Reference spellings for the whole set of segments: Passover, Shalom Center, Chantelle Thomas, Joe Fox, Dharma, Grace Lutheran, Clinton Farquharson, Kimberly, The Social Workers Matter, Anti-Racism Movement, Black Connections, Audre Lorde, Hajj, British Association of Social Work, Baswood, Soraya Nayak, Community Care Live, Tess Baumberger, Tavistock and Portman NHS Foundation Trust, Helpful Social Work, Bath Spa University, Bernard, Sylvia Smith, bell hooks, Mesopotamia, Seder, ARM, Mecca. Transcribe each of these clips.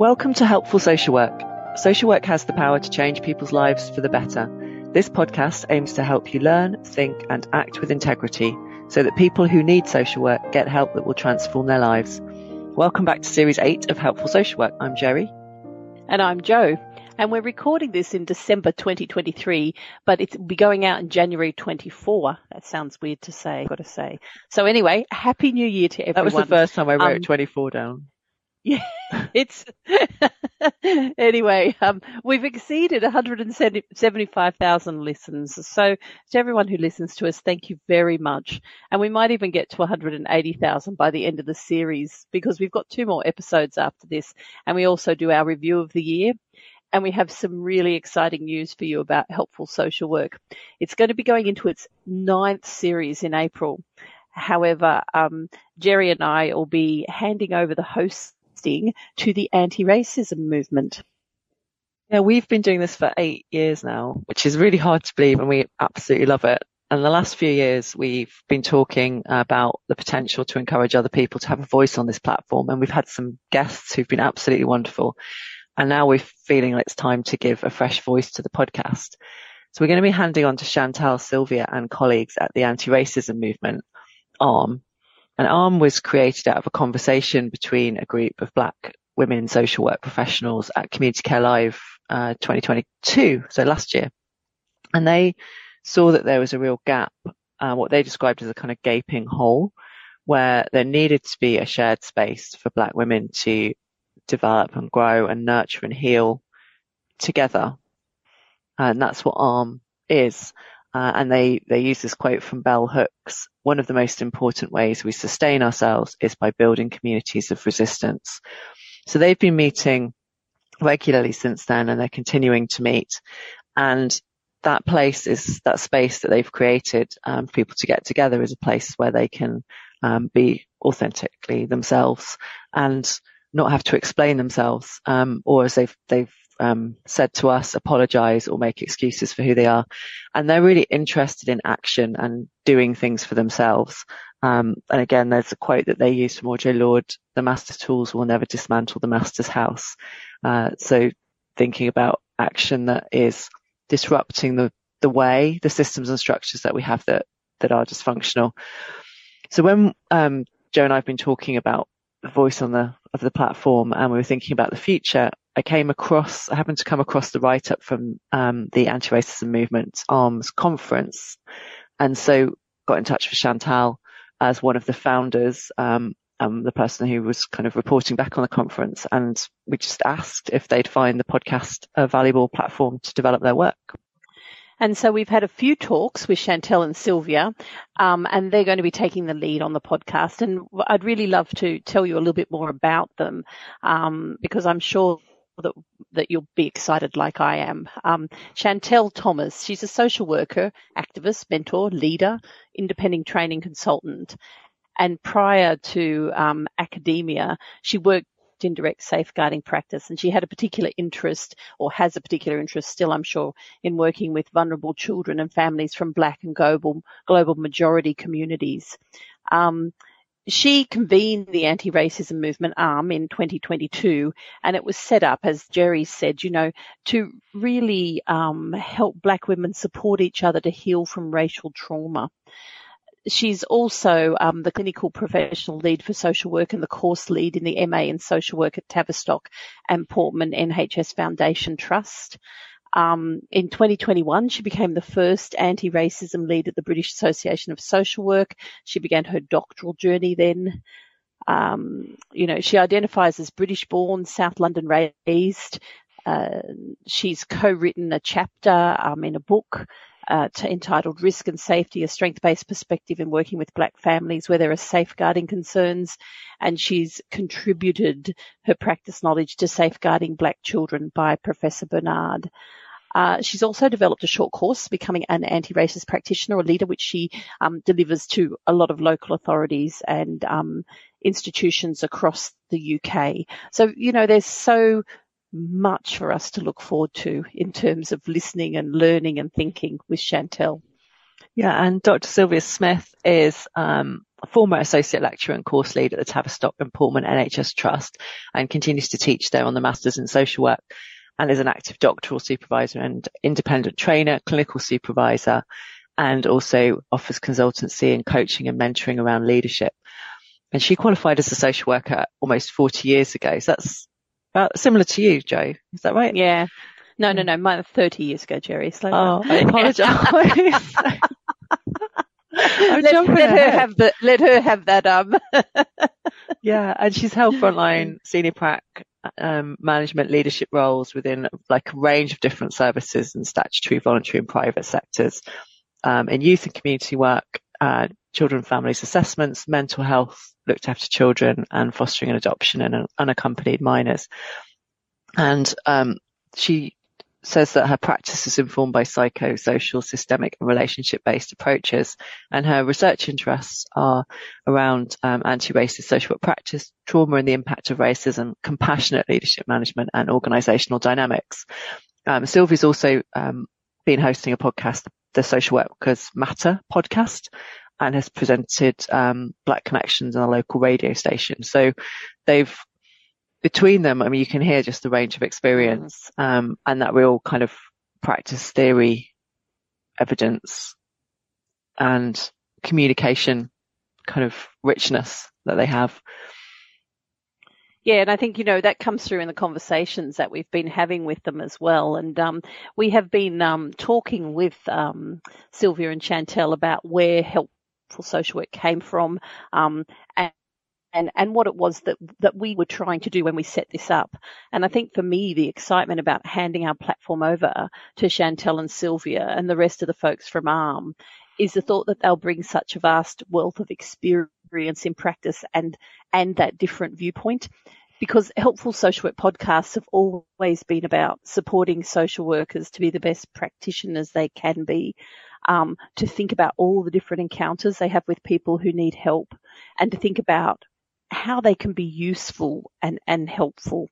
Welcome to Helpful Social Work. Social work has the power to change people's lives for the better. This podcast aims to help you learn, think and act with integrity so that people who need social work get help that will transform their lives. Welcome back to Series 8 of Helpful Social Work. I'm Jerry. And I'm Jo. And we're recording this in December 2023, but it'll be going out in January 24. That sounds weird to say, I've got to say. So anyway, Happy New Year to everyone. That was the first time I wrote 24 down. Yeah, it's anyway, we've exceeded 175,000 listens. So to everyone who listens to us, thank you very much. And we might even get to 180,000 by the end of the series because we've got two more episodes after this. And we also do our review of the year. And we have some really exciting news for you about Helpful Social Work. It's going to be going into its 9th series in April. However, Jerry and I will be handing over the host to the anti-racism movement. Yeah, we've been doing this for 8 years now, which is really hard to believe, and we absolutely love it. And the last few years, we've been talking about the potential to encourage other people to have a voice on this platform, and we've had some guests who've been absolutely wonderful. And now we're feeling like it's time to give a fresh voice to the podcast. So we're going to be handing on to Chantelle, Sylvia, and colleagues at the anti-racism movement, ARM. And ARM was created out of a conversation between a group of Black women in social work professionals at Community Care Live 2022, so last year. And they saw that there was a real gap, what they described as a kind of gaping hole, where there needed to be a shared space for Black women to develop and grow and nurture and heal together. And that's what ARM is. And they use this quote from bell hooks. One of the most important ways we sustain ourselves is by building communities of resistance. So they've been meeting regularly since then, and they're continuing to meet. And that place is that space that they've created for people to get together is a place where they can be authentically themselves and not have to explain themselves or as they've said to us, apologize or make excuses for who they are. And they're really interested in action and doing things for themselves. And again, there's a quote that they use from Audre Lorde, the master's tools will never dismantle the master's house. So thinking about action that is disrupting the way, the systems and structures that we have that are dysfunctional. So when Joe and I have been talking about the voice on the platform and we were thinking about the future, I happened to come across the write-up from the Anti-Racism Movement ARM's conference, and so got in touch with Chantelle as one of the founders, the person who was kind of reporting back on the conference, and we just asked if they'd find the podcast a valuable platform to develop their work. And so we've had a few talks with Chantelle and Sylvia, and they're going to be taking the lead on the podcast. And I'd really love to tell you a little bit more about them, because I'm sure that you'll be excited like I am. Chantelle Thomas, she's a social worker, activist, mentor, leader, independent training consultant. And prior to academia, she worked in direct safeguarding practice, and she had a particular interest, or has a particular interest still, I'm sure, in working with vulnerable children and families from Black and global majority communities. She convened the anti-racism movement ARM in 2022, and it was set up, as Jerry said, to really help Black women support each other to heal from racial trauma. She's also the clinical professional lead for social work and the course lead in the MA in social work at Tavistock and Portman NHS Foundation Trust. In 2021, she became the first anti-racism lead at the British Association of Social Work. She began her doctoral journey then. She identifies as British-born, South London-raised. She's co-written a chapter in a book entitled Risk and Safety, a Strength-Based Perspective in Working with Black Families Where There Are Safeguarding Concerns, and she's contributed her practice knowledge to Safeguarding Black Children by Professor Bernard. She's also developed a short course, Becoming an Anti-Racist Practitioner or Leader, which she delivers to a lot of local authorities and institutions across the UK. So, there's so much for us to look forward to in terms of listening and learning and thinking with Chantelle. Yeah, and Dr. Sylvia Smith is a former associate lecturer and course lead at the Tavistock and Portman NHS Trust, and continues to teach there on the Masters in Social Work, and is an active doctoral supervisor and independent trainer, clinical supervisor, and also offers consultancy and coaching and mentoring around leadership. And she qualified as a social worker almost 40 years ago. So that's about similar to you, Jo. Is that right? Yeah. No. Mine 30 years ago, Jerry. Slow down. I apologise. Let her have that. Yeah, and she's held frontline senior prac management leadership roles within like a range of different services and statutory, voluntary, and private sectors, in youth and community work, children and families assessments, mental health, looked after children, and fostering and adoption and unaccompanied minors. And she says that her practice is informed by psychosocial, systemic, and relationship-based approaches, and her research interests are around anti-racist social work practice, trauma and the impact of racism, compassionate leadership management, and organisational dynamics. Sylvia's also been hosting a podcast, The Social Workers Matter podcast, and has presented Black Connections on a local radio station. So they've, between them, I mean, you can hear just the range of experience, and that real kind of practice theory, evidence, and communication kind of richness that they have. Yeah, and I think, you know, that comes through in the conversations that we've been having with them as well. And we have been talking with Sylvia and Chantelle about where Helpful Social Work came from, and what it was that we were trying to do when we set this up. And I think for me, the excitement about handing our platform over to Chantelle and Sylvia and the rest of the folks from ARM is the thought that they'll bring such a vast wealth of experience in practice and that different viewpoint. Because Helpful Social Work podcasts have always been about supporting social workers to be the best practitioners they can be, to think about all the different encounters they have with people who need help, and to think about how they can be useful and helpful.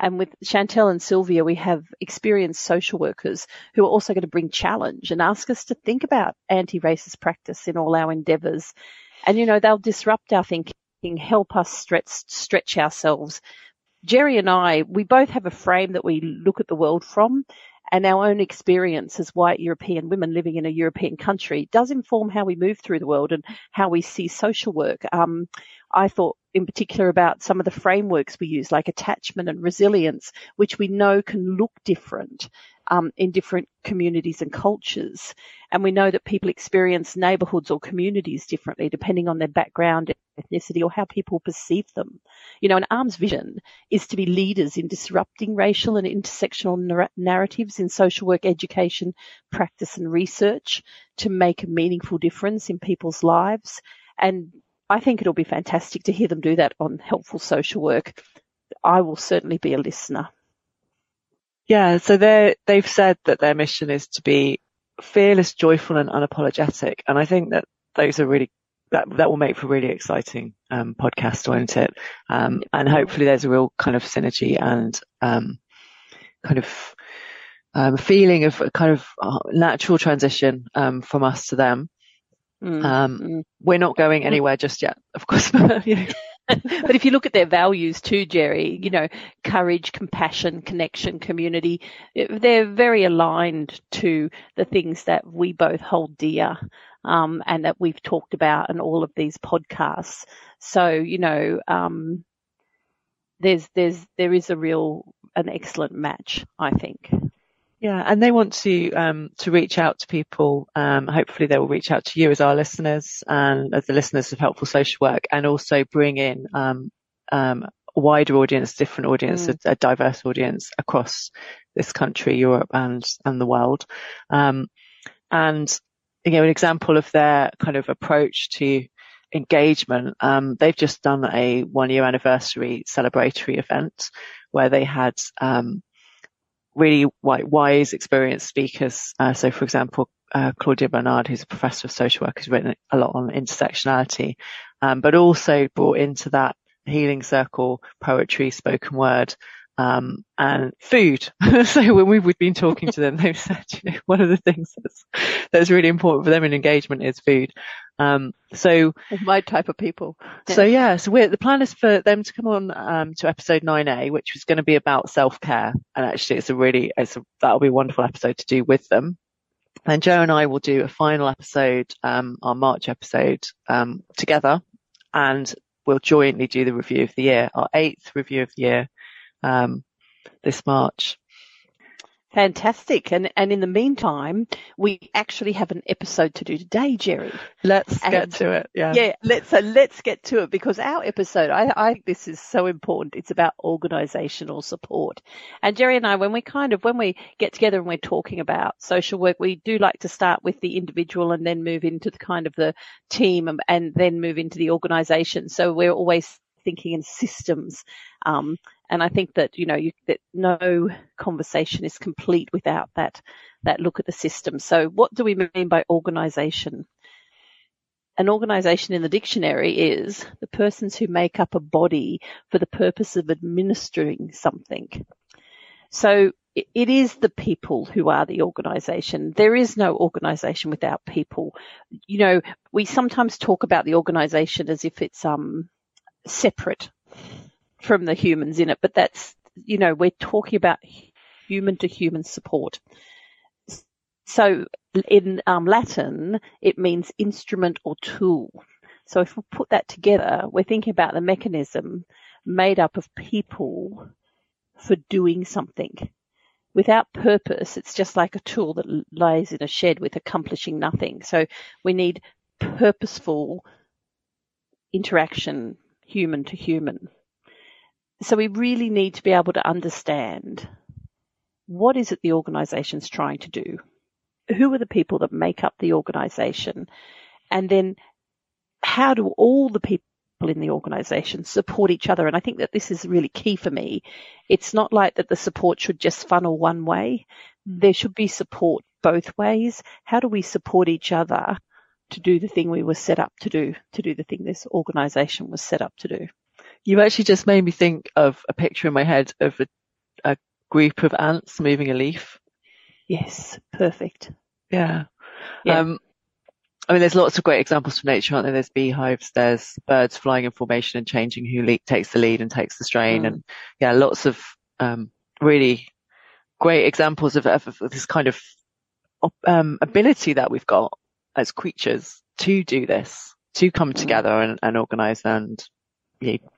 And with Chantelle and Sylvia, we have experienced social workers who are also going to bring challenge and ask us to think about anti-racist practice in all our endeavours. And, you know, they'll disrupt our thinking, help us stretch ourselves. Jerry and I, we both have a frame that we look at the world from, and our own experience as white European women living in a European country does inform how we move through the world and how we see social work. I thought in particular about some of the frameworks we use, like attachment and resilience, which we know can look different in different communities and cultures. And we know that people experience neighbourhoods or communities differently depending on their background, ethnicity, or how people perceive them. You know, and ARM's vision is to be leaders in disrupting racial and intersectional narratives in social work education, practice and research to make a meaningful difference in people's lives. And I think it'll be fantastic to hear them do that on Helpful Social Work. I will certainly be a listener. Yeah, so they've said that their mission is to be fearless, joyful, and unapologetic. And I think that those are really, that will make for a really exciting podcast, won't it? And hopefully there's a real kind of synergy and feeling of a kind of natural transition from us to them. We're not going anywhere just yet, of course. But if you look at their values too, Jerry, you know, courage, compassion, connection, community, they're very aligned to the things that we both hold dear, and that we've talked about in all of these podcasts. So, you know, there is an excellent match, I think. Yeah, and they want to reach out to people. Hopefully they will reach out to you as our listeners and as the listeners of Helpful Social Work, and also bring in a wider audience, different audience, a diverse audience across this country, Europe, and the world. And, you know, an example of their kind of approach to engagement, they've just done a 1-year anniversary celebratory event where they had really wise, experienced speakers. So, for example, Claudia Bernard, who's a professor of social work, has written a lot on intersectionality, but also brought into that healing circle, poetry, spoken word, and food. So when we've been talking to them, they've said, you know, one of the things that's really important for them in engagement is food. So it's my type of people. So yeah, so the plan is for them to come on to episode 9A, which was going to be about self-care. And actually that'll be a wonderful episode to do with them. And Joe and I will do a final episode, our March episode, together, and we'll jointly do the review of the year, our 8th review of the year, this March. Fantastic. And in the meantime, we actually have an episode to do today, Jerry. Let's get to it. Yeah. Yeah. Let's get to it, because our episode, I think this is so important. It's about organisational support. And Jerry and I, when we get together and we're talking about social work, we do like to start with the individual and then move into the kind of the team and then move into the organisation. So we're always thinking in systems. And I think that, you know, that no conversation is complete without that look at the system. So what do we mean by organisation? An organisation in the dictionary is the persons who make up a body for the purpose of administering something. So it is the people who are the organisation. There is no organisation without people. You know, we sometimes talk about the organisation as if it's separate from the humans in it, but that's, you know, we're talking about human to human support. So in Latin, it means instrument or tool. So if we put that together, we're thinking about the mechanism made up of people for doing something. Without purpose, it's just like a tool that lies in a shed with accomplishing nothing. So we need purposeful interaction, human to human. So we really need to be able to understand, what is it the organisation's trying to do? Who are the people that make up the organisation? And then how do all the people in the organisation support each other? And I think that this is really key for me. It's not like that the support should just funnel one way. There should be support both ways. How do we support each other to do the thing we were set up to do the thing this organisation was set up to do? You actually just made me think of a picture in my head of a group of ants moving a leaf. Yes, perfect. Yeah. I mean, there's lots of great examples from nature, aren't there? There's beehives, there's birds flying in formation and changing who takes the lead and takes the strain. Mm. And yeah, lots of really great examples of this kind of ability that we've got as creatures to do this, to come together and organise and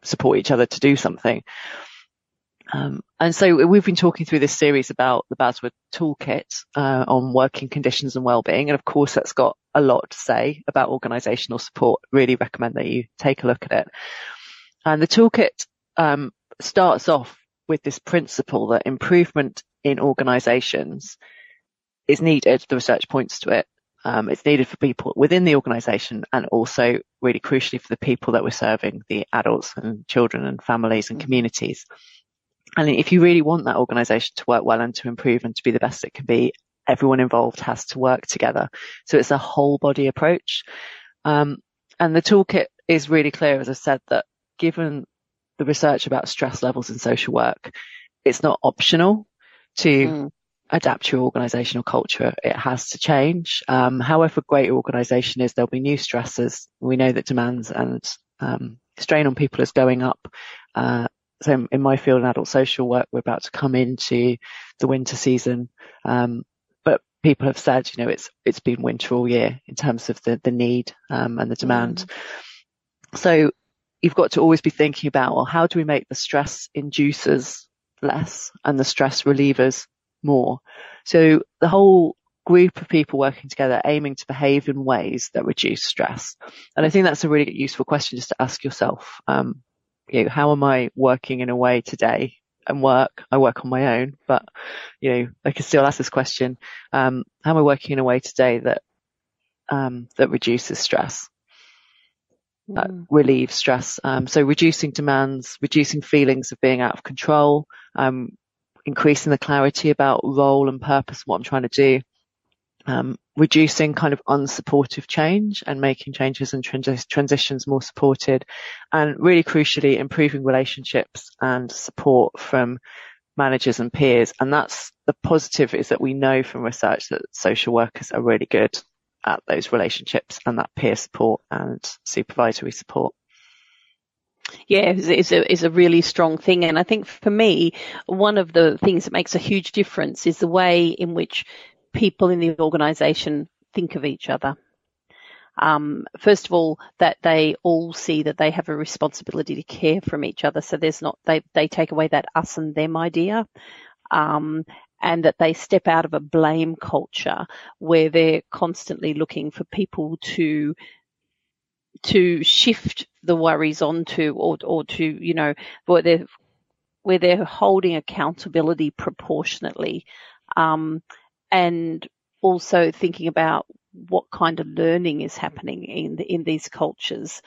support each other to do something. And so we've been talking through this series about the Baswood toolkit on working conditions and well-being, and of course that's got a lot to say about organisational support. Really recommend that you take a look at it. And the toolkit starts off with this principle that improvement in organisations is needed. The research points to it. It's needed for people within the organisation, and also really crucially for the people that we're serving, the adults and children and families and communities. And if you really want that organisation to work well and to improve and to be the best it can be, everyone involved has to work together. So it's a whole body approach. And the toolkit is really clear, as I said, that given the research about stress levels in social work, it's not optional to adapt your organisational culture. It has to change. However great your organisation is, there'll be new stresses. We know that demands and strain on people is going up. So in my field in adult social work, we're about to come into the winter season. But people have said, you know, it's been winter all year in terms of the need and the demand. So you've got to always be thinking about, well, how do we make the stress inducers less and the stress relievers more? So the whole group of people working together, aiming to behave in ways that reduce stress. And I think that's a really useful question just to ask yourself. How am I working in a way today? I work on my own, but you know, I can still ask this question. How am I working in a way today that that reduces stress, that relieves stress? So reducing demands, reducing feelings of being out of control, increasing the clarity about role and purpose, what I'm trying to do, reducing kind of unsupportive change and making changes and transitions more supported, and really crucially improving relationships and support from managers and peers. And that's the positive, is that we know from research that social workers are really good at those relationships and that peer support and supervisory support. Yeah, it's a really strong thing. And I think for me, one of the things that makes a huge difference is the way in which people in the organisation think of each other. First of all, that they all see that they have a responsibility to care from each other. So there's not, they take away that us and them idea. And that they step out of a blame culture where they're constantly looking for people to shift the worries onto, or to, you know, where they're holding accountability proportionately, and also thinking about what kind of learning is happening in these cultures.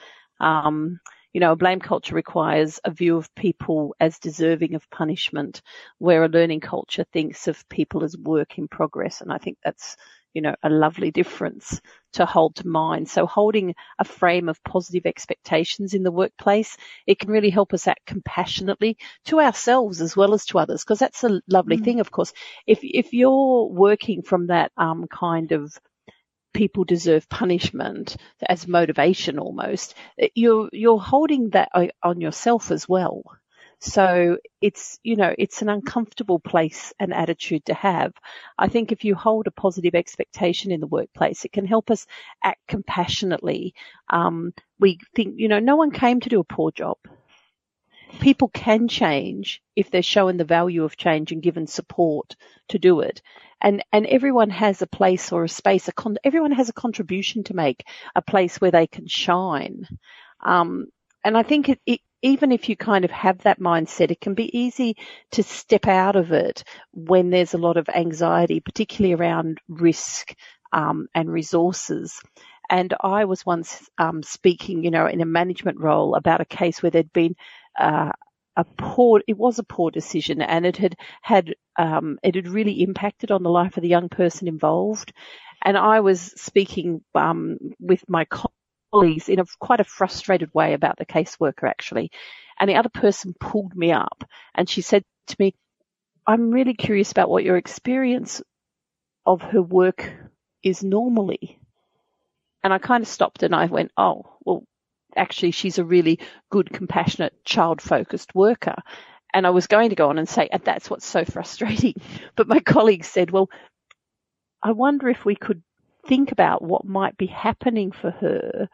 You know, a blame culture requires a view of people as deserving of punishment, where a learning culture thinks of people as work in progress. And I think that's, you know, a lovely difference to hold to mind. So holding a frame of positive expectations in the workplace, it can really help us act compassionately to ourselves as well as to others, because that's a lovely thing, of course. If you're working from that kind of people deserve punishment as motivation almost, you're holding that on yourself as well. So it's, you know, it's an uncomfortable place and attitude to have. I think if you hold a positive expectation in the workplace, it can help us act compassionately. We think, you know, no one came to do a poor job. People can change if they're shown the value of change and given support to do it. And everyone has a place or a space, everyone has a contribution to make, a place where they can shine. And I think it even if you kind of have that mindset, it can be easy to step out of it when there's a lot of anxiety, particularly around risk and resources. And I was once speaking, you know, in a management role about a case where there'd been a poor decision, and it had really impacted on the life of the young person involved. And I was speaking with my colleagues in quite a frustrated way about the caseworker, actually. And the other person pulled me up and she said to me, "I'm really curious about what your experience of her work is normally." And I kind of stopped and I went, "Oh, well, actually, she's a really good, compassionate, child-focused worker." And I was going to go on and say, "And that's what's so frustrating." But my colleague said, "Well, I wonder if we could think about what might be happening for her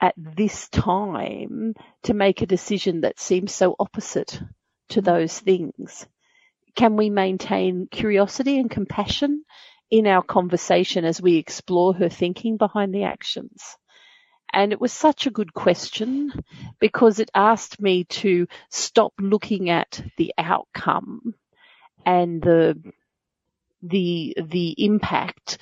at this time to make a decision that seems so opposite to those things. Can we maintain curiosity and compassion in our conversation as we explore her thinking behind the actions?" And it was such a good question, because it asked me to stop looking at the outcome and the impact.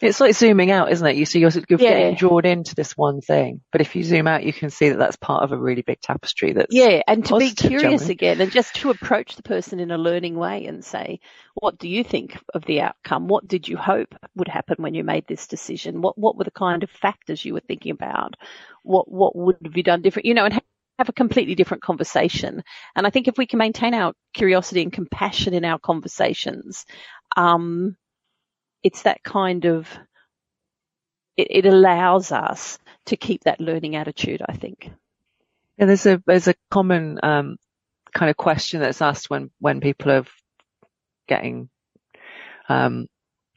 It's like zooming out, isn't it? You see, you're getting drawn into this one thing, but if you zoom out, you can see that that's part of a really big tapestry. That's and to be curious again, and just to approach the person in a learning way and say, "What do you think of the outcome? What did you hope would happen when you made this decision? What were the kind of factors you were thinking about? What would have you done different?" You know, and have a completely different conversation. And I think if we can maintain our curiosity and compassion in our conversations, it's that kind of, it allows us to keep that learning attitude, I think. Yeah, there's a common kind of question that's asked when people are getting, you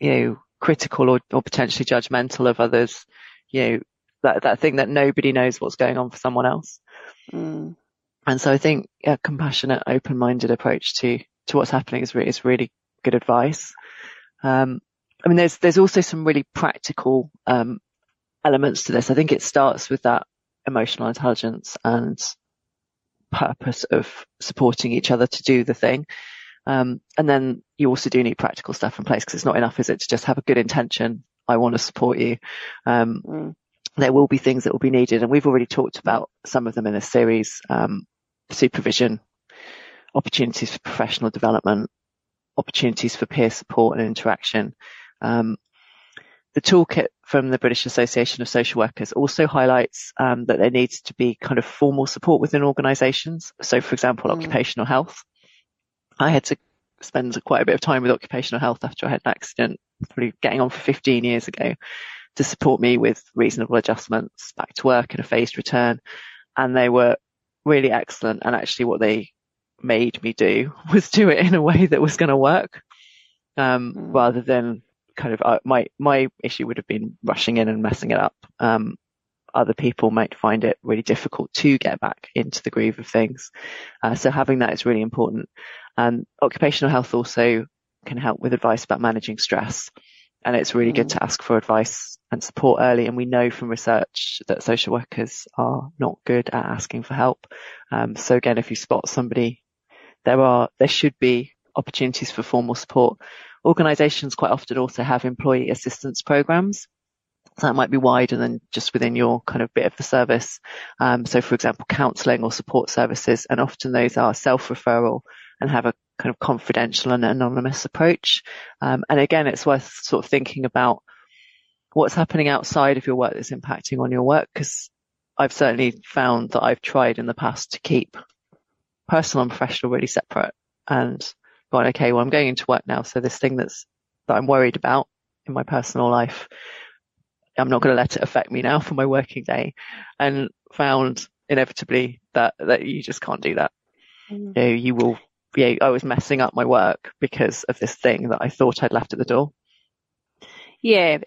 know, critical or potentially judgmental of others, you know, that thing that nobody knows what's going on for someone else. Mm. And so I think a compassionate, open-minded approach to what's happening is really good advice. I mean, there's also some really practical elements to this. I think it starts with that emotional intelligence and purpose of supporting each other to do the thing. And then you also do need practical stuff in place, because it's not enough, is it, to just have a good intention. I want to support you. There will be things that will be needed. And we've already talked about some of them in this series, supervision, opportunities for professional development, opportunities for peer support and interaction. The toolkit from the British Association of Social Workers also highlights that there needs to be kind of formal support within organisations. So, for example, occupational health. I had to spend quite a bit of time with occupational health after I had an accident, probably getting on for 15 years ago, to support me with reasonable adjustments back to work and a phased return. And they were really excellent. And actually what they made me do was do it in a way that was going to work, rather than kind of my issue would have been rushing in and messing it up. Other people might find it really difficult to get back into the groove of things. So having that is really important. Occupational health also can help with advice about managing stress. And it's really good to ask for advice and support early. And we know from research that social workers are not good at asking for help. So again, if you spot somebody, there should be opportunities for formal support. Organisations quite often also have employee assistance programmes. So that might be wider than just within your kind of bit of the service. So for example, counselling or support services, and often those are self-referral and have a kind of confidential and anonymous approach. And again, it's worth sort of thinking about what's happening outside of your work that's impacting on your work, because I've certainly found that I've tried in the past to keep personal and professional really separate and gone, okay, well, I'm going into work now. So this thing that I'm worried about in my personal life, I'm not going to let it affect me now for my working day, and found inevitably that you just can't do that. You know, I was messing up my work because of this thing that I thought I'd left at the door. Yeah,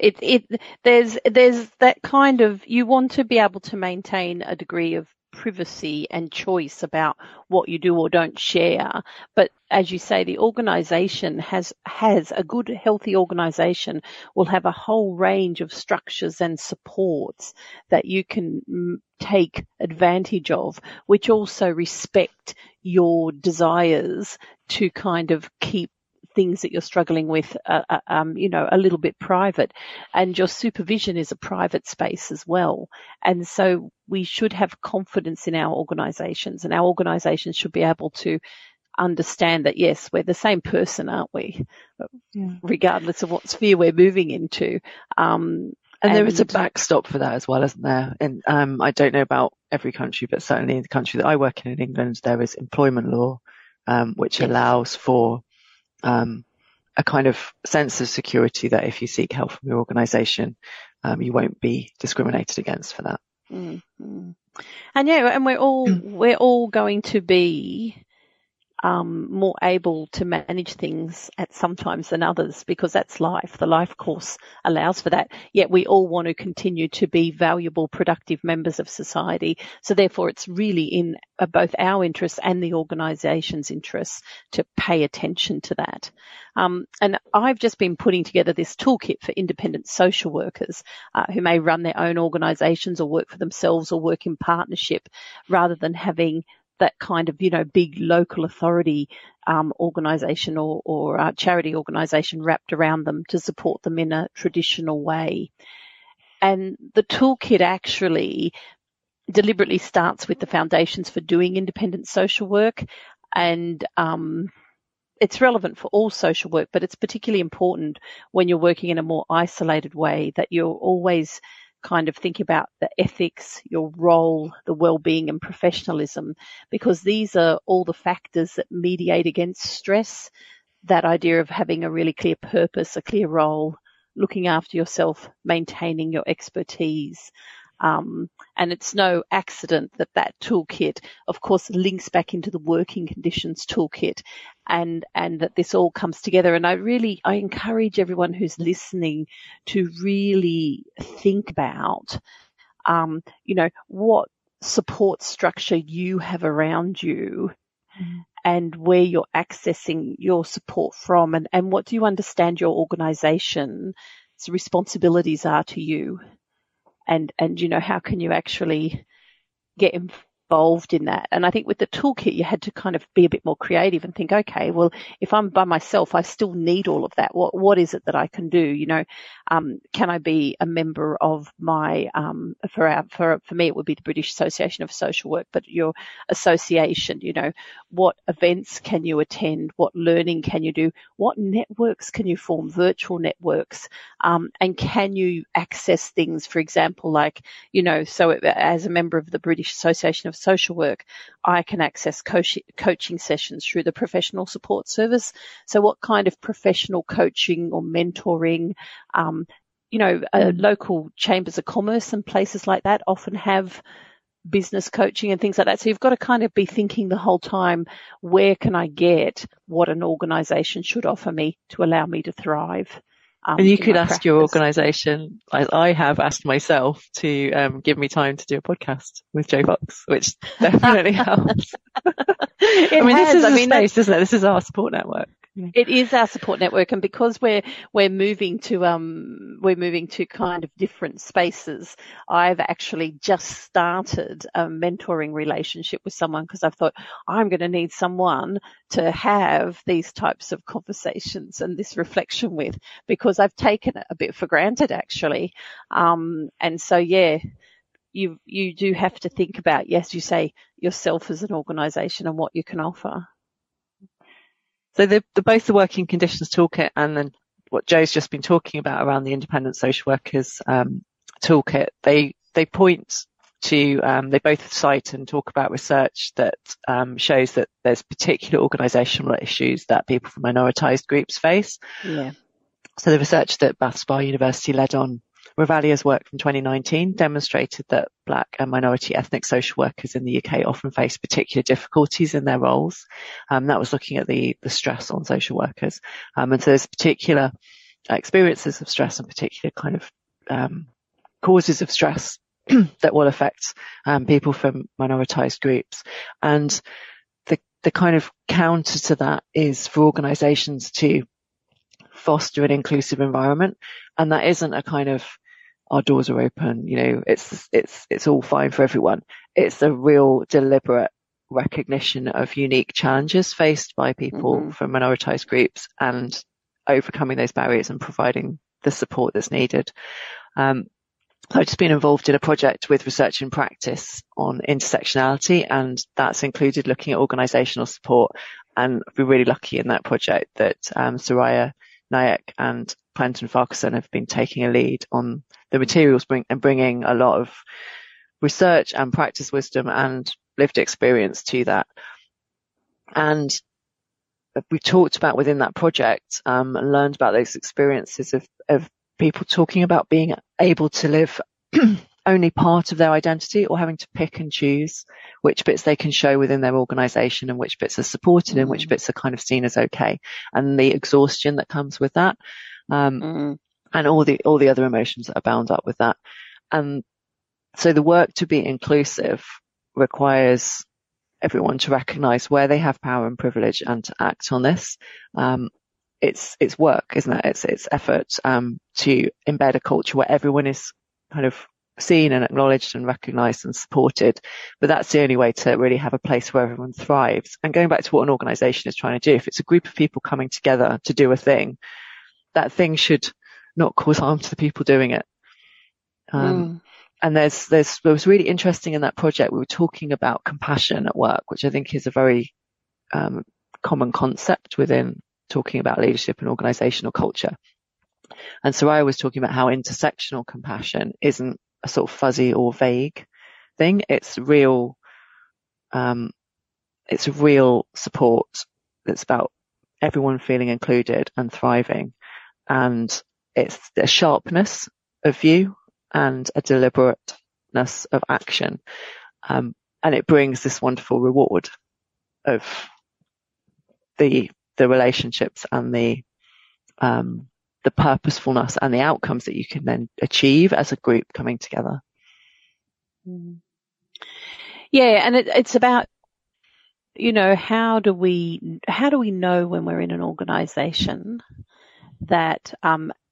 there's that kind of, you want to be able to maintain a degree of privacy and choice about what you do or don't share. But as you say, the organisation has a good, healthy organisation will have a whole range of structures and supports that you can take advantage of, which also respect your desires to kind of keep things that you're struggling with, a little bit private. And your supervision is a private space as well. And so we should have confidence in our organisations, and our organisations should be able to understand that, yes, we're the same person, aren't we? Yeah. Regardless of what sphere we're moving into. And there is a backstop for that as well, isn't there? And I don't know about every country, but certainly in the country that I work in England, there is employment law, which allows for a kind of sense of security that if you seek help from your organisation, you won't be discriminated against for that. Mm-hmm. And we're all going to be more able to manage things at sometimes than others, because that's life. The life course allows for that. Yet we all want to continue to be valuable, productive members of society. So therefore, it's really in both our interests and the organisation's interests to pay attention to that. And I've just been putting together this toolkit for independent social workers who may run their own organisations or work for themselves or work in partnership, rather than having that kind of, big local authority organisation or charity organisation wrapped around them to support them in a traditional way. And the toolkit actually deliberately starts with the foundations for doing independent social work, and it's relevant for all social work, but it's particularly important when you're working in a more isolated way, that you're always kind of think about the ethics, your role, the well-being and professionalism, because these are all the factors that mediate against stress. That idea of having a really clear purpose, a clear role, looking after yourself, maintaining your expertise. And it's no accident that toolkit, of course, links back into the working conditions toolkit, and that this all comes together. And I encourage everyone who's listening to really think about, what support structure you have around you and where you're accessing your support from, and what do you understand your organisation's responsibilities are to you. And how can you actually get involved in that. And I think with the toolkit, you had to kind of be a bit more creative and think, okay, well, if I'm by myself, I still need all of that. What is it that I can do? You know, can I be a member of my, for me, it would be the British Association of Social Work, but your association, you know, what events can you attend? What learning can you do? What networks can you form, virtual networks? And can you access things, for example, like, you know, so as a member of the British Association of Social Work, I can access coaching sessions through the Professional Support Service. So what kind of professional coaching or mentoring, you know, local chambers of commerce and places like that often have business coaching and things like that. So you've got to kind of be thinking the whole time, where can I get what an organisation should offer me to allow me to thrive? And you could ask your organisation, as I have asked myself, to give me time to do a podcast with Joe Fox, which definitely helps. This is a space, isn't it? This is our support network. It is our support network, and because we're moving to kind of different spaces, I've actually just started a mentoring relationship with someone because I've thought I'm going to need someone to have these types of conversations and this reflection with, because I've taken it a bit for granted actually, and so yeah. You do have to think about, yes, you say yourself as an organisation and what you can offer. So both the Working Conditions Toolkit and then what Joe's just been talking about around the Independent Social Workers Toolkit, they point to, they both cite and talk about research that shows that there's particular organisational issues that people from minoritized groups face. Yeah. So the research that Bath Spa University led on Ravalia's work from 2019 demonstrated that Black and minority ethnic social workers in the UK often face particular difficulties in their roles. That was looking at the stress on social workers. And so there's particular experiences of stress and particular kind of causes of stress that will affect people from minoritized groups. And the kind of counter to that is for organisations to foster an inclusive environment, and that isn't a kind of our doors are open, you know, it's all fine for everyone. It's a real deliberate recognition of unique challenges faced by people mm-hmm. from minoritized groups and overcoming those barriers and providing the support that's needed. I've just been involved in a project with Research and Practice on intersectionality, and that's included looking at organisational support, and I've been really lucky in that project that Soraya Nayak and Clinton Farquharson have been taking a lead on the materials and bringing a lot of research and practice wisdom and lived experience to that. And we talked about within that project and learned about those experiences of people talking about being able to live only part of their identity or having to pick and choose which bits they can show within their organisation and which bits are supported and which bits are kind of seen as okay, and the exhaustion that comes with that, and all the other emotions that are bound up with that. And so the work to be inclusive requires everyone to recognise where they have power and privilege and to act on this. It's work, isn't it? It's effort to embed a culture where everyone is kind of seen and acknowledged and recognised and supported. But that's the only way to really have a place where everyone thrives. And going back to what an organisation is trying to do, if it's a group of people coming together to do a thing, that thing should not cause harm to the people doing it. And there was really interesting in that project, we were talking about compassion at work, which I think is a very common concept within talking about leadership and organisational culture. And Soraya was talking about how intersectional compassion isn't a sort of fuzzy or vague thing. It's real. It's real support. It's about everyone feeling included and thriving, and it's a sharpness of view and a deliberateness of action, and it brings this wonderful reward of the relationships and the purposefulness and the outcomes that you can then achieve as a group coming together. Yeah, and it's about, you know, how do we know when we're in an organisation that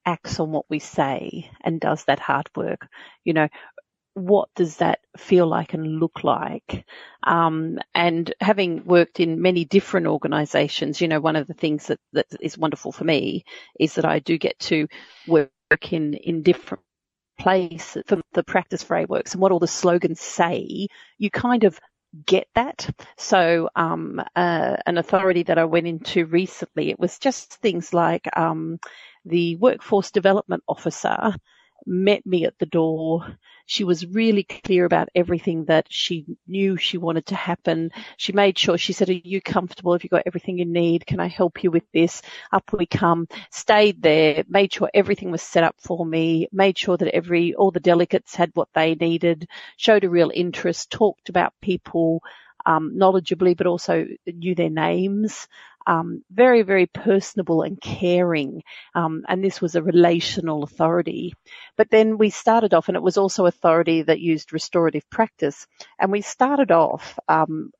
acts on what we say and does that hard work? You know, what does that feel like and look like? And having worked in many different organisations, you know, one of the things that is wonderful for me is that I do get to work in different places from the practice frameworks and what all the slogans say. You kind of get that. So an authority that I went into recently, it was just things like the workforce development officer met me at the door. She was really clear about everything that she knew she wanted to happen. She made sure, she said, "Are you comfortable? Have you got everything you need? Can I help you with this?" Up we come, stayed there, made sure everything was set up for me, made sure that all the delegates had what they needed, showed a real interest, talked about people knowledgeably, but also knew their names. Very, very personable and caring. And this was a relational authority. But then we started off, and it was also authority that used restorative practice. And we started off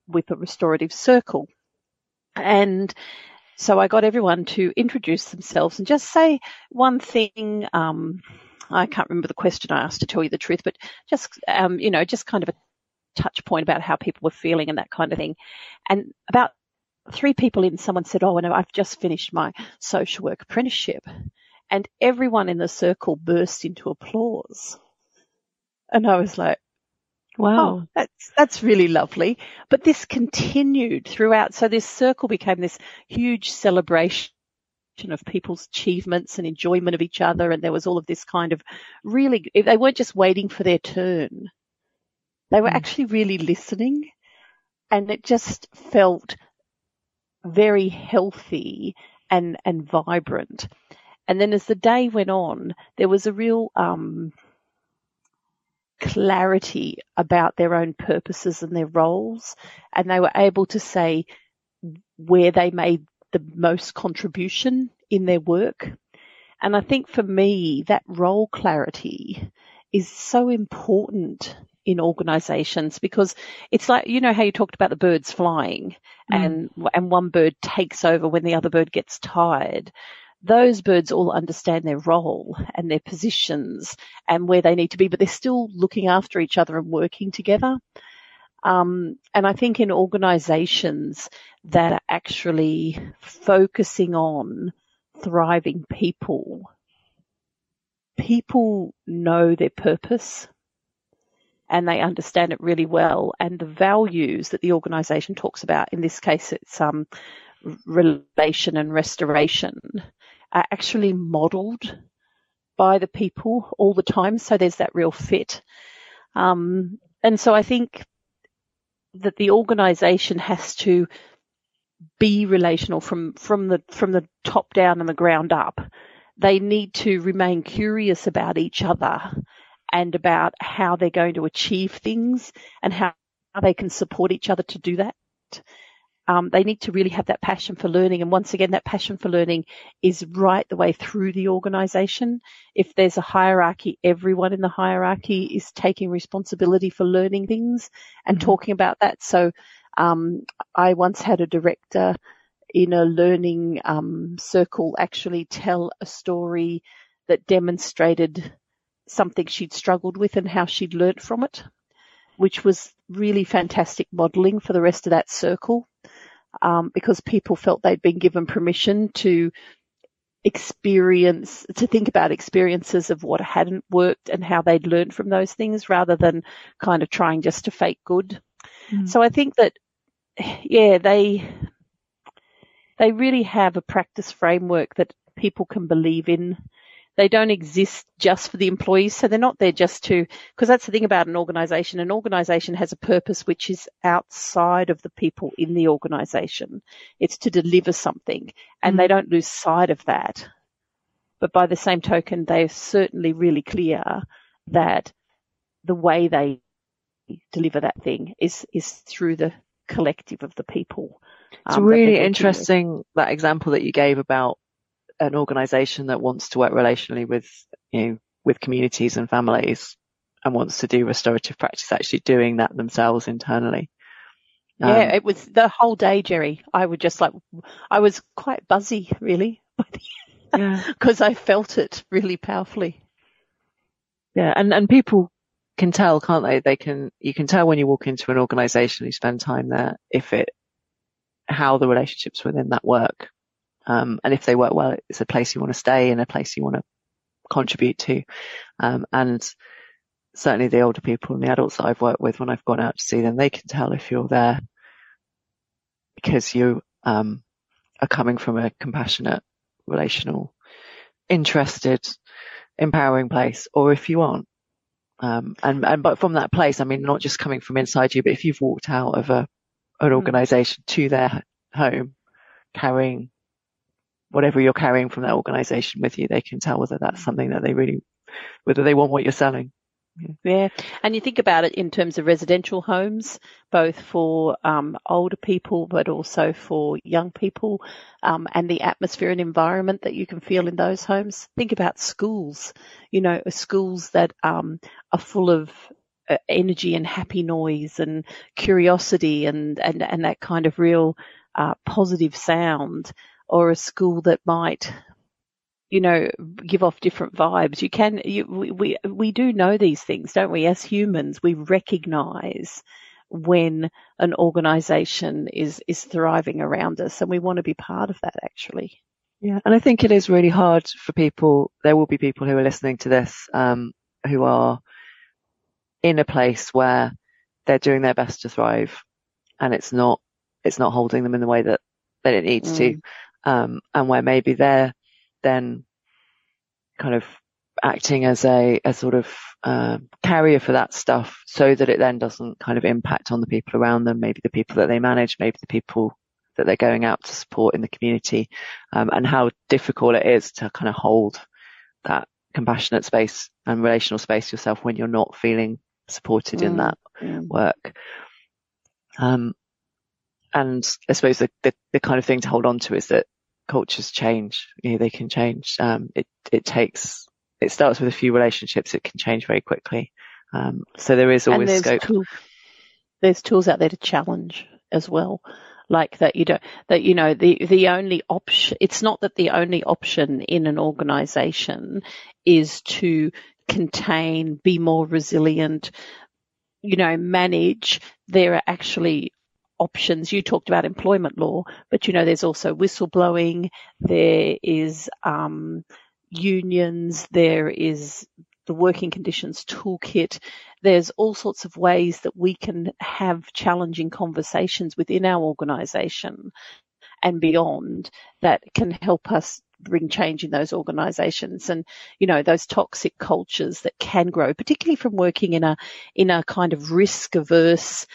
with a restorative circle. And so I got everyone to introduce themselves and just say one thing. I can't remember the question I asked, to tell you the truth, but just, you know, just kind of a touch point about how people were feeling and that kind of thing. And about three people in, someone said, "Oh, no, I've just finished my social work apprenticeship." And everyone in the circle burst into applause. And I was like, wow, oh, that's really lovely. But this continued throughout. So this circle became this huge celebration of people's achievements and enjoyment of each other. And there was all of this kind of really, they weren't just waiting for their turn. They were actually really listening. And it just felt very healthy and vibrant. And then as the day went on, there was a real clarity about their own purposes and their roles, and they were able to say where they made the most contribution in their work. And I think for me, that role clarity is so important in organisations, because it's like, you know how you talked about the birds flying and one bird takes over when the other bird gets tired. Those birds all understand their role and their positions and where they need to be, but they're still looking after each other and working together. And I think in organisations that are actually focusing on thriving people, people know their purpose and they understand it really well. And the values that the organisation talks about, in this case it's relation and restoration, are actually modelled by the people all the time. So there's that real fit. And so I think that the organisation has to be relational from the top down and the ground up. They need to remain curious about each other and about how they're going to achieve things and how they can support each other to do that. They need to really have that passion for learning. And once again, that passion for learning is right the way through the organisation. If there's a hierarchy, everyone in the hierarchy is taking responsibility for learning things and talking about that. So I once had a director in a learning circle actually tell a story that demonstrated something she'd struggled with and how she'd learnt from it, which was really fantastic modelling for the rest of that circle, because people felt they'd been given permission to think about experiences of what hadn't worked and how they'd learnt from those things, rather than kind of trying just to fake good. So I think that, yeah, they really have a practice framework that people can believe in. They don't exist just for the employees, so they're not there just to, because that's the thing about an organisation. An organisation has a purpose which is outside of the people in the organisation. It's to deliver something, and they don't lose sight of that. But by the same token, they're certainly really clear that the way they deliver that thing is through the collective of the people. It's really interesting, that example that you gave about an organisation that wants to work relationally with communities and families and wants to do restorative practice, actually doing that themselves internally. Yeah, it was the whole day, Jerry. I was quite buzzy, really, because I felt it really powerfully. Yeah, and people can tell, can't they? You can tell when you walk into an organisation, you spend time there, how the relationships within that work. And if they work well, it's a place you want to stay and a place you want to contribute to. And certainly the older people and the adults that I've worked with, when I've gone out to see them, they can tell if you're there because you are coming from a compassionate, relational, interested, empowering place, or if you aren't. But from that place, I mean, not just coming from inside you, but if you've walked out of an organisation to their home carrying whatever you're carrying from that organisation with you, they can tell whether that's something that they really, whether they want what you're selling. Yeah. And you think about it in terms of residential homes, both for older people, but also for young people, and the atmosphere and environment that you can feel in those homes. Think about schools, schools that are full of energy and happy noise and curiosity and that kind of real positive sound, or a school that might give off different vibes. We do know these things, don't we? As humans, we recognise when an organisation is thriving around us, and we want to be part of that, actually. Yeah, and I think it is really hard for people. There will be people who are listening to this who are in a place where they're doing their best to thrive, and it's not holding them in the way that it needs to, and where maybe they're then kind of acting as a sort of carrier for that stuff, so that it then doesn't kind of impact on the people around them, maybe the people that they manage, maybe the people that they're going out to support in the community, and how difficult it is to kind of hold that compassionate space and relational space yourself when you're not feeling supported in that work. And I suppose the kind of thing to hold on to is that cultures change, they can change. It starts with a few relationships. It can change very quickly. So there is always scope. There's tools out there to challenge as well, like that. It's not that the only option in an organisation is to contain, be more resilient, manage. There are actually options. You talked about employment law, but there's also whistleblowing, there is unions, there is the working conditions toolkit. There's all sorts of ways that we can have challenging conversations within our organisation and beyond that can help us bring change in those organisations. And those toxic cultures that can grow, particularly from working in a kind of risk averse,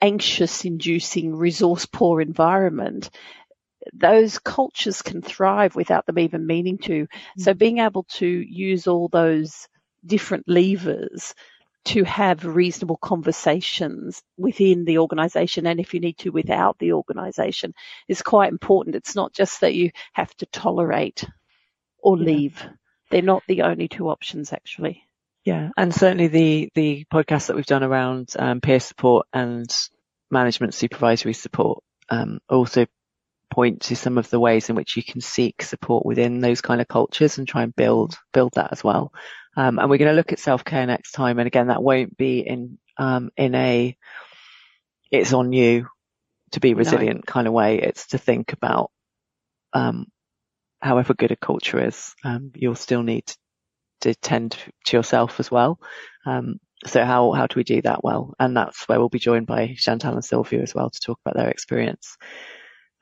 anxious inducing, resource poor environment, those cultures can thrive without them even meaning to. So being able to use all those different levers to have reasonable conversations within the organisation, and if you need to, without the organisation, is quite important. It's not just that you have to tolerate or leave. They're not the only two options, actually. Yeah, and certainly the podcast that we've done around peer support and management supervisory support also point to some of the ways in which you can seek support within those kind of cultures and try and build that as well. And we're going to look at self-care next time. And again, that won't be in a it's on you to be resilient kind of way. It's to think about however good a culture is, you'll still need to tend to yourself as well. So how do we do that well? And that's where we'll be joined by Chantelle and Sylvia as well to talk about their experience.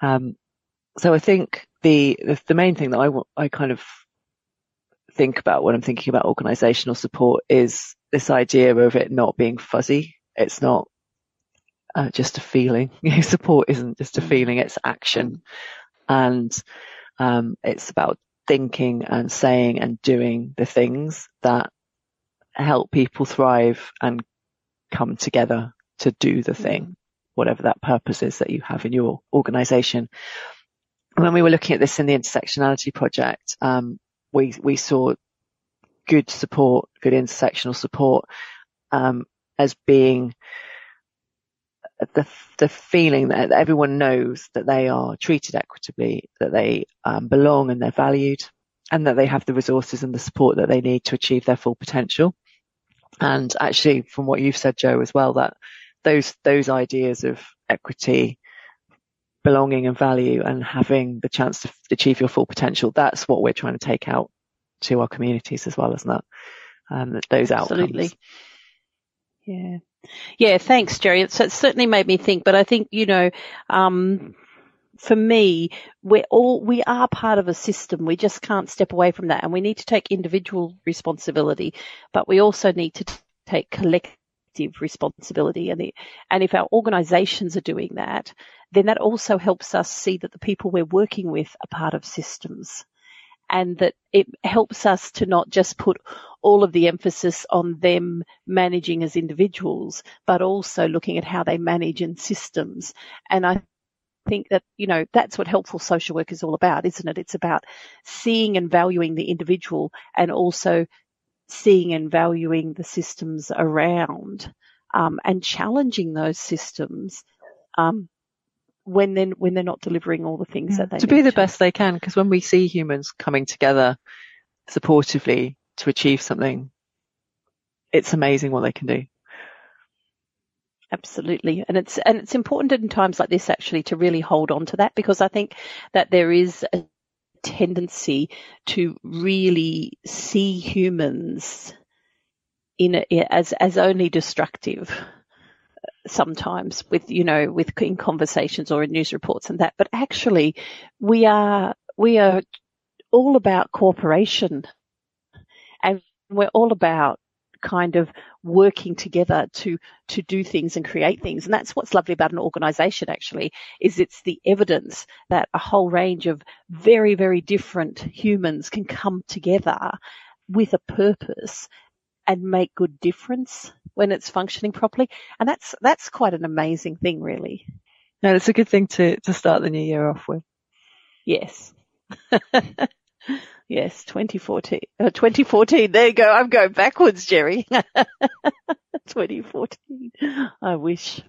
So I think the main thing that I kind of think about when I'm thinking about organisational support is this idea of it not being fuzzy. It's not just a feeling. Support isn't just a feeling, it's action. And it's about thinking and saying and doing the things that help people thrive and come together to do the thing, whatever that purpose is that you have in your organisation. When we were looking at this in the intersectionality project, we saw good support, good intersectional support, as being the feeling that everyone knows that they are treated equitably, that they belong and they're valued, and that they have the resources and the support that they need to achieve their full potential. And actually, from what you've said, Jo, as well, that those ideas of equity, belonging and value, and having the chance to achieve your full potential, that's what we're trying to take out to our communities as well, isn't that? Those outcomes. Absolutely. Yeah. Yeah, thanks, Jerry. It certainly made me think, but I think, you know, for me, we are part of a system. We just can't step away from that, and we need to take individual responsibility, but we also need to take collective responsibility. And if our organisations are doing that, then that also helps us see that the people we're working with are part of systems, and that it helps us to not just put all of the emphasis on them managing as individuals, but also looking at how they manage in systems. And I think that, you know, that's what helpful social work is all about, isn't it? It's about seeing and valuing the individual, and also seeing and valuing the systems around, and challenging those systems when they're not delivering all the things that they need to be the best they can. Because when we see humans coming together supportively to achieve something, it's amazing what they can do. Absolutely. And it's important in times like this, actually, to really hold on to that, because I think that there is a tendency to really see humans as only destructive sometimes, with, you know, in conversations or in news reports and that. But actually, we are all about cooperation, and we're all about kind of working together to do things and create things. And that's what's lovely about an organisation, actually, is it's the evidence that a whole range of very, very different humans can come together with a purpose and make good difference when it's functioning properly. And that's quite an amazing thing, really. No, it's a good thing to start the new year off with. Yes. Yes, 2014. 2014, there you go. I'm going backwards, Jerry. 2014, I wish.